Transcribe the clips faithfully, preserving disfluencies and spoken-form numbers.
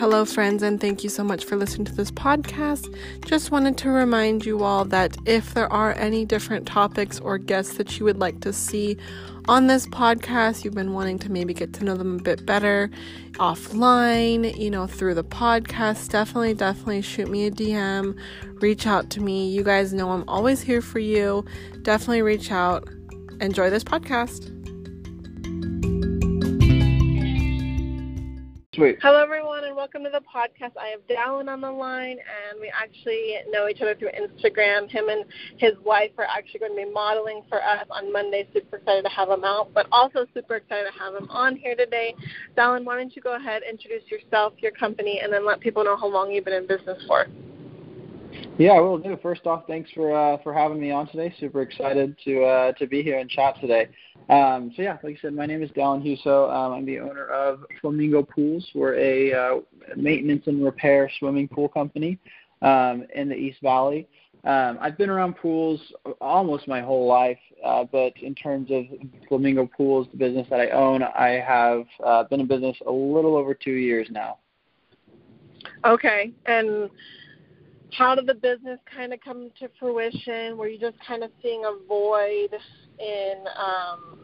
Hello friends, and thank you so much for listening to this podcast. Just wanted to remind you all that if there are any different topics or guests that you would like to see on this podcast, you've been wanting to maybe get to know them a bit better offline, you know, through the podcast, definitely, definitely shoot me a D M, reach out to me. You guys know I'm always here for you. Definitely reach out. Enjoy this podcast. Sweet. Hello everyone, and welcome to the podcast. I have Dallin on the line, and we actually know each other through Instagram. Him and his wife are actually going to be modeling for us on Monday. Super excited to have him out, but also super excited to have him on here today. Dallin, why don't you go ahead, introduce yourself, your company, and then let people know how long you've been in business for. Yeah, I will do. First off, thanks for uh, for having me on today. Super excited to uh, to be here and chat today. Um, so yeah, like I said, my name is Don Huso. Um, I'm the owner of Flamingo Pools. We're a uh, maintenance and repair swimming pool company um, in the East Valley. Um, I've been around pools almost my whole life, uh, but in terms of Flamingo Pools, the business that I own, I have uh, been in business a little over two years now. Okay, and how did the business kind of come to fruition? Were you just kind of seeing a void in, um,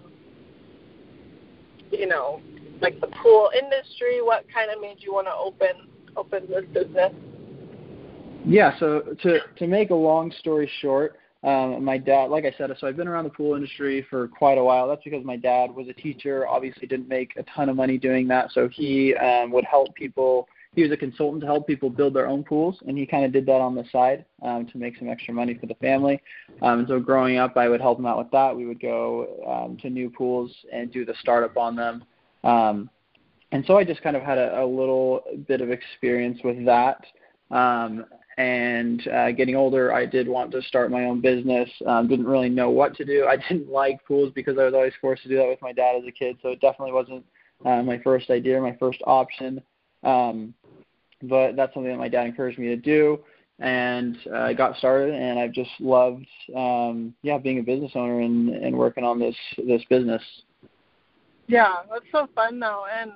you know, like the pool industry? What kind of made you want to open open this business? Yeah, so to, to make a long story short, um, my dad, like I said, so I've been around the pool industry for quite a while. That's because my dad was a teacher, obviously didn't make a ton of money doing that, so he um, would help people. He was a consultant to help people build their own pools, and he kind of did that on the side um, to make some extra money for the family. Um, so growing up, I would help him out with that. We would go um, to new pools and do the startup on them. Um, and so I just kind of had a, a little bit of experience with that. Um, and uh, getting older, I did want to start my own business. Um, didn't really know what to do. I didn't like pools because I was always forced to do that with my dad as a kid, so it definitely wasn't uh, my first idea, my first option. Um, but that's something that my dad encouraged me to do, and uh, I got started, and I've just loved, um, yeah, being a business owner and, and working on this, this business. Yeah, that's so fun though. And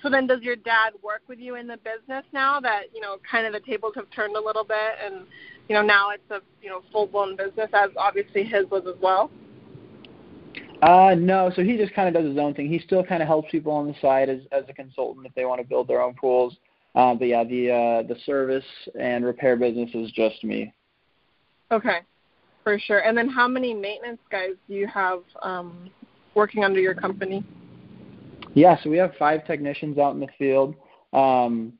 so then does your dad work with you in the business now that, you know, kind of the tables have turned a little bit and, you know, now it's a, you know, full-blown business, as obviously his was as well? Uh, no, so he just kind of does his own thing. He still kind of helps people on the side as, as a consultant if they want to build their own pools. Uh, but, yeah, the uh, the service and repair business is just me. Okay, for sure. And then how many maintenance guys do you have um, working under your company? Yeah, so we have five technicians out in the field um,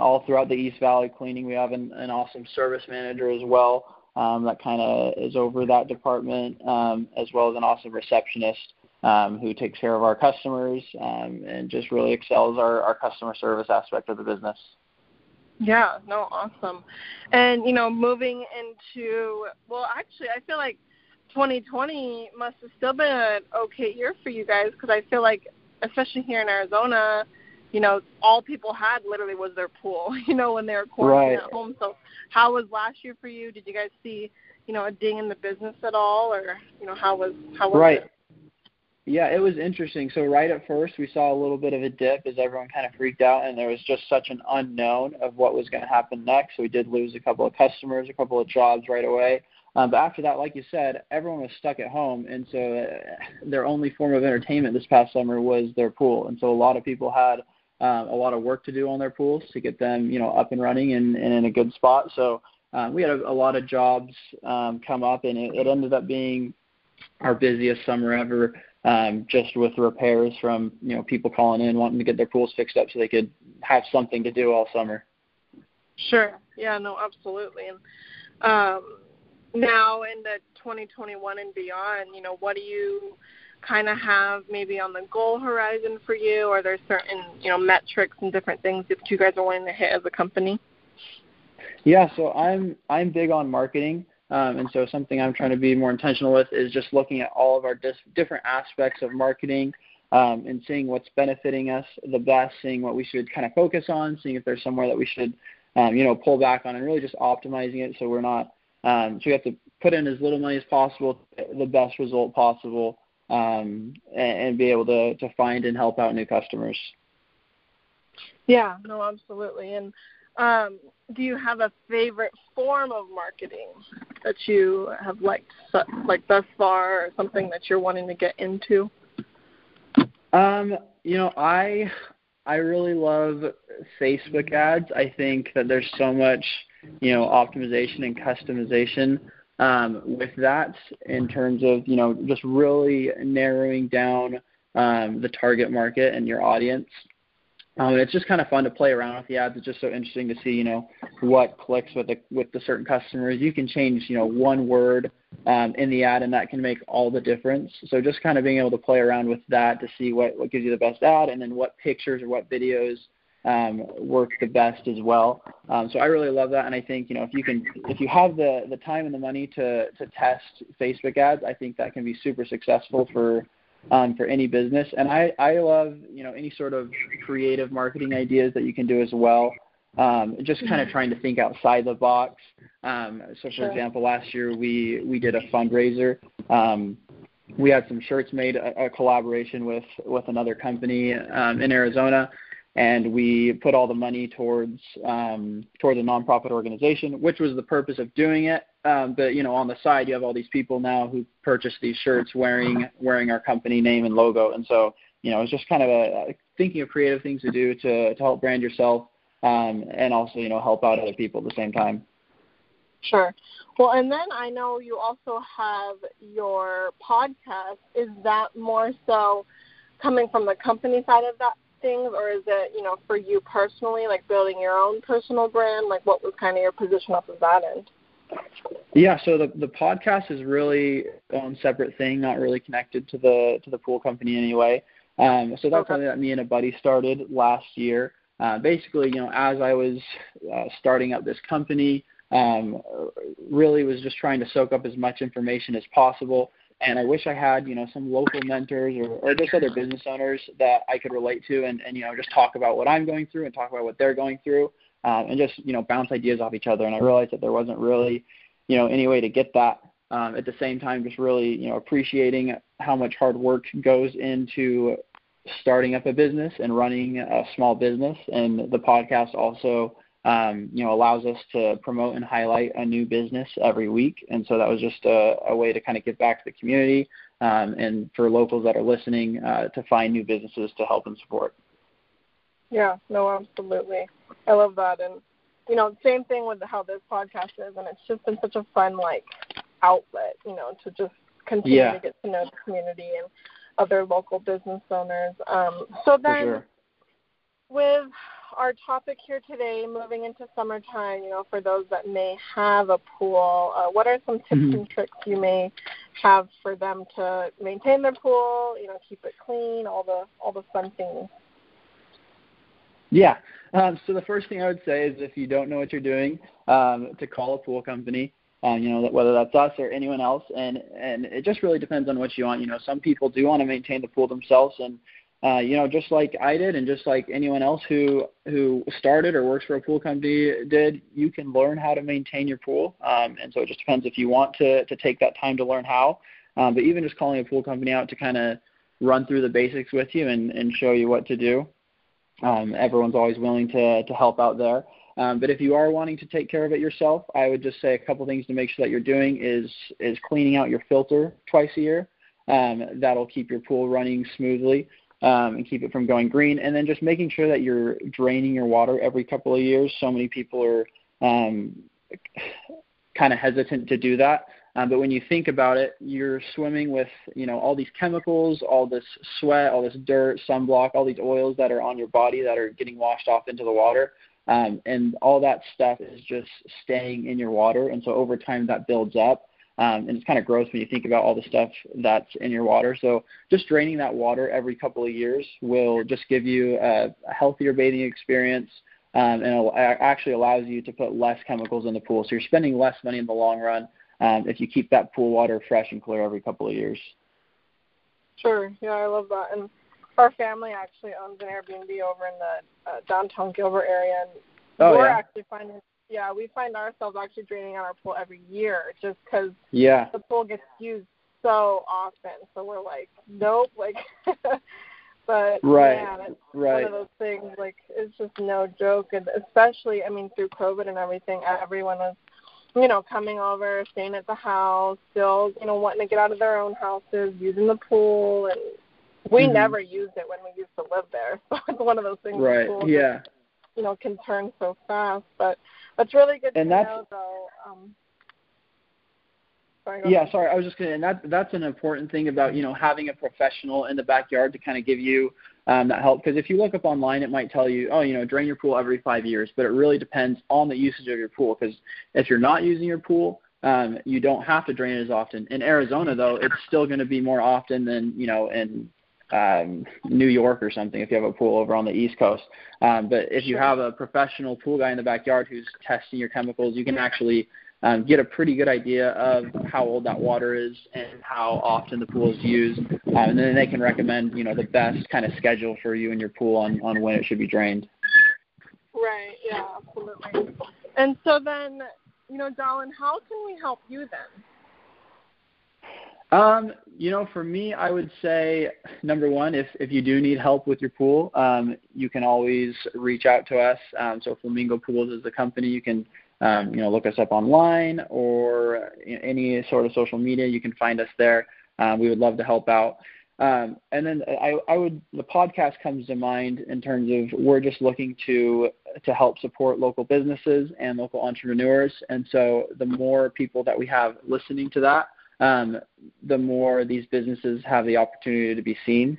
all throughout the East Valley cleaning. We have an, an awesome service manager as well. Um, that kind of is over that department, um, as well as an awesome receptionist um, who takes care of our customers um, and just really excels our, our customer service aspect of the business. Yeah, no, awesome. And, you know, moving into, well, actually, I feel like twenty twenty must have still been an okay year for you guys, because I feel like, especially here in Arizona, you know, all people had literally was their pool, you know, when they were quarantined right at home. So how was last year for you? Did you guys see, you know, a ding in the business at all, or, you know, how was how was right. it? Yeah, it was interesting. So right at first we saw a little bit of a dip as everyone kind of freaked out, and there was just such an unknown of what was going to happen next. So we did lose a couple of customers, a couple of jobs right away. Um, but after that, like you said, everyone was stuck at home, and so uh, their only form of entertainment this past summer was their pool. And so a lot of people had Um, a lot of work to do on their pools to get them, you know, up and running and, and in a good spot. So um, we had a, a lot of jobs um, come up, and it, it ended up being our busiest summer ever, um, just with repairs from, you know, people calling in wanting to get their pools fixed up so they could have something to do all summer. Sure. Yeah, no, absolutely. And um, now into twenty twenty-one and beyond, you know, what do you – kind of have maybe on the goal horizon for you, or there's certain, you know, metrics and different things that you guys are wanting to hit as a company? Yeah, so I'm I'm big on marketing, um, and so something I'm trying to be more intentional with is just looking at all of our dis- different aspects of marketing um, and seeing what's benefiting us the best, seeing what we should kind of focus on, seeing if there's somewhere that we should, um, you know, pull back on, and really just optimizing it so we're not um, so we have to put in as little money as possible, the best result possible. Um, and, and be able to, to find and help out new customers. Yeah, no, absolutely. And um, do you have a favorite form of marketing that you have liked, like thus far, or something that you're wanting to get into? Um, you know, I I really love Facebook ads. I think that there's so much, you know, optimization and customization um, with that in terms of, you know, just really narrowing down um, the target market and your audience. Um, and it's just kind of fun to play around with the ads. It's just so interesting to see, you know, what clicks with the, with the certain customers. You can change, you know, one word um, in the ad, and that can make all the difference. So just kind of being able to play around with that to see what, what gives you the best ad, and then what pictures or what videos um, work the best as well. Um, so I really love that, and I think, you know, if you can, if you have the, the time and the money to, to test Facebook ads, I think that can be super successful for Um, for any business. And I, I love, you know, any sort of creative marketing ideas that you can do as well. Um, just kind of trying to think outside the box. Um, so, for sure. example, last year we, we did a fundraiser. Um, we had some shirts made, a, a collaboration with, with another company um, in Arizona, and we put all the money towards um, towards a nonprofit organization, which was the purpose of doing it. Um, but, you know, on the side, you have all these people now who purchase these shirts wearing wearing our company name and logo. And so, you know, it's just kind of a, a thinking of creative things to do to, to help brand yourself um, and also, you know, help out other people at the same time. Sure. Well, and then I know you also have your podcast. Is that more so coming from the company side of that things, or is it, you know, for you personally, like building your own personal brand? Like, what was kind of your position off of that end? Yeah, so the the podcast is really its own separate thing, not really connected to the to the pool company anyway. Um, so that's okay. Something that me and a buddy started last year. Uh, basically, you know, as I was uh, starting up this company, um, really was just trying to soak up as much information as possible. And I wish I had, you know, some local mentors or, or just other business owners that I could relate to and, and, you know, just talk about what I'm going through and talk about what they're going through um, and just, you know, bounce ideas off each other. And I realized that there wasn't really, you know, any way to get that. Um, at the same time, just really, you know, appreciating how much hard work goes into starting up a business and running a small business. And the podcast also, um, you know, allows us to promote and highlight a new business every week. And so that was just a, a way to kind of give back to the community um, and for locals that are listening uh, to find new businesses to help and support. Yeah, no, absolutely. I love that. And, you know, same thing with how this podcast is, and it's just been such a fun, like, outlet, you know, to just continue yeah. to get to know the community and other local business owners. Um, so then sure. with our topic here today, moving into summertime, you know, for those that may have a pool, uh, what are some tips mm-hmm. and tricks you may have for them to maintain their pool, you know, keep it clean, all the all the fun things? Yeah. Um, so the first thing I would say is if you don't know what you're doing, um, to call a pool company, um, you know, whether that's us or anyone else, and and it just really depends on what you want. You know, some people do want to maintain the pool themselves, and Uh, you know, just like I did and just like anyone else who who started or works for a pool company did, you can learn how to maintain your pool. Um, and so it just depends if you want to, to take that time to learn how. Um, but even just calling a pool company out to kind of run through the basics with you and, and show you what to do. Um, everyone's always willing to, to help out there. Um, but if you are wanting to take care of it yourself, I would just say a couple things to make sure that you're doing is is cleaning out your filter twice a year. Um, that'll keep your pool running smoothly. Um, and keep it from going green, and then just making sure that you're draining your water every couple of years. So many people are um, kind of hesitant to do that, um, but when you think about it, you're swimming with, you know, all these chemicals, all this sweat, all this dirt, sunblock, all these oils that are on your body that are getting washed off into the water, um, and all that stuff is just staying in your water, and so over time that builds up. Um, and it's kind of gross when you think about all the stuff that's in your water. So just draining that water every couple of years will just give you a, a healthier bathing experience, um, and it actually allows you to put less chemicals in the pool. So you're spending less money in the long run um, if you keep that pool water fresh and clear every couple of years. Sure. Yeah, I love that. And our family actually owns an Airbnb over in the uh, downtown Gilbert area. And oh, we're yeah. actually finding Yeah, we find ourselves actually draining out our pool every year just because yeah. the pool gets used so often. So we're like, nope, like But right, yeah, it's right. one of those things, like, it's just no joke. And especially, I mean, through COVID and everything, everyone was, you know, coming over, staying at the house, still, you know, wanting to get out of their own houses, using the pool. And we mm-hmm. never used it when we used to live there. So it's one of those things. Right, pool yeah. That, you know, can turn so fast. But it's really good and to know, though. Um, Yeah, sorry, I was just going to, and that, that's an important thing about, you know, having a professional in the backyard to kind of give you um, that help. Because if you look up online, it might tell you, oh, you know, drain your pool every five years, but it really depends on the usage of your pool. Because if you're not using your pool, um, you don't have to drain it as often. In Arizona, though, it's still going to be more often than, you know, in um, New York or something if you have a pool over on the East Coast. Um, but if you have a professional pool guy in the backyard who's testing your chemicals, you can actually Um, get a pretty good idea of how old that water is and how often the pool is used. Um, and then they can recommend, you know, the best kind of schedule for you and your pool on, on when it should be drained. Right, yeah, absolutely. And so then, you know, Don, how can we help you then? Um, you know, for me, I would say, number one, if, if you do need help with your pool, um, you can always reach out to us. Um, so Flamingo Pools is the company. You can Um, you know, look us up online or any sort of social media. You can find us there. Um, we would love to help out. Um, and then I, I would, the podcast comes to mind in terms of we're just looking to to help support local businesses and local entrepreneurs. And so the more people that we have listening to that, um, the more these businesses have the opportunity to be seen.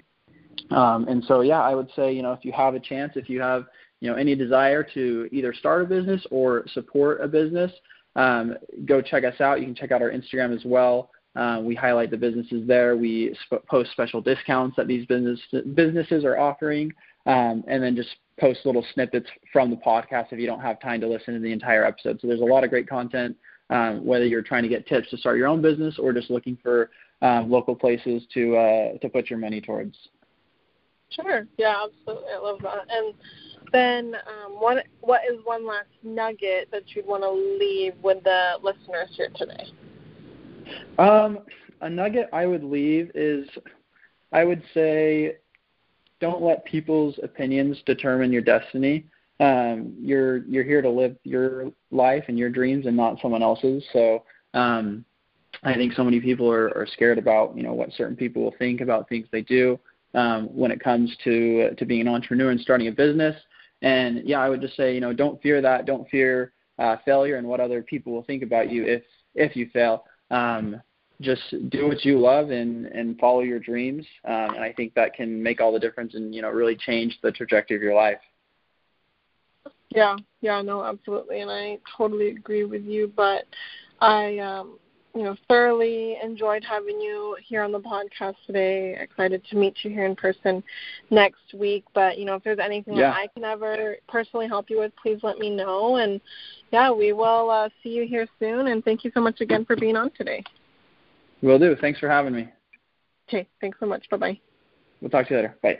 Um, and so, yeah, I would say, you know, if you have a chance, if you have you know, any desire to either start a business or support a business, um, go check us out. You can check out our Instagram as well. Uh, we highlight the businesses there. We sp- post special discounts that these business businesses are offering, um, and then just post little snippets from the podcast if you don't have time to listen to the entire episode. So there's a lot of great content, um, whether you're trying to get tips to start your own business or just looking for uh, local places to uh, to put your money towards. Sure. Yeah, absolutely. I love that. And then um, what what is one last nugget that you'd want to leave with the listeners here today? Um, a nugget I would leave is I would say don't let people's opinions determine your destiny. Um, you're you're here to live your life and your dreams and not someone else's. So um, I think so many people are, are scared about, you know, what certain people will think about things they do. Um, when it comes to to being an entrepreneur and starting a business. And, yeah, I would just say, you know, don't fear that. Don't fear uh, failure and what other people will think about you if, if you fail. Um, just do what you love and, and follow your dreams. Um, and I think that can make all the difference and, you know, really change the trajectory of your life. Yeah, yeah, no, absolutely. And I totally agree with you. But I um you know, thoroughly enjoyed having you here on the podcast today. Excited to meet you here in person next week. But, you know, if there's anything yeah. that I can ever personally help you with, please let me know. And, yeah, we will uh, see you here soon. And thank you so much again for being on today. Will do. Thanks for having me. Okay. Thanks so much. Bye-bye. We'll talk to you later. Bye.